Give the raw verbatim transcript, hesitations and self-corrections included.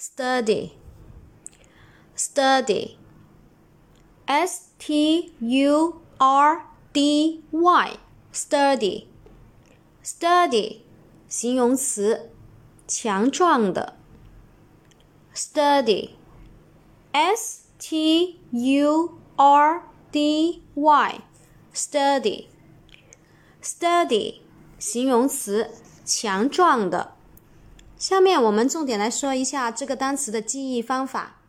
sturdy, sturdy, S T U R D Y, sturdy, sturdy, 形容词，强壮的。sturdy, S T U R D Y, sturdy, sturdy, 形容词，强壮的。下面我们重点来说一下这个单词的记忆方法。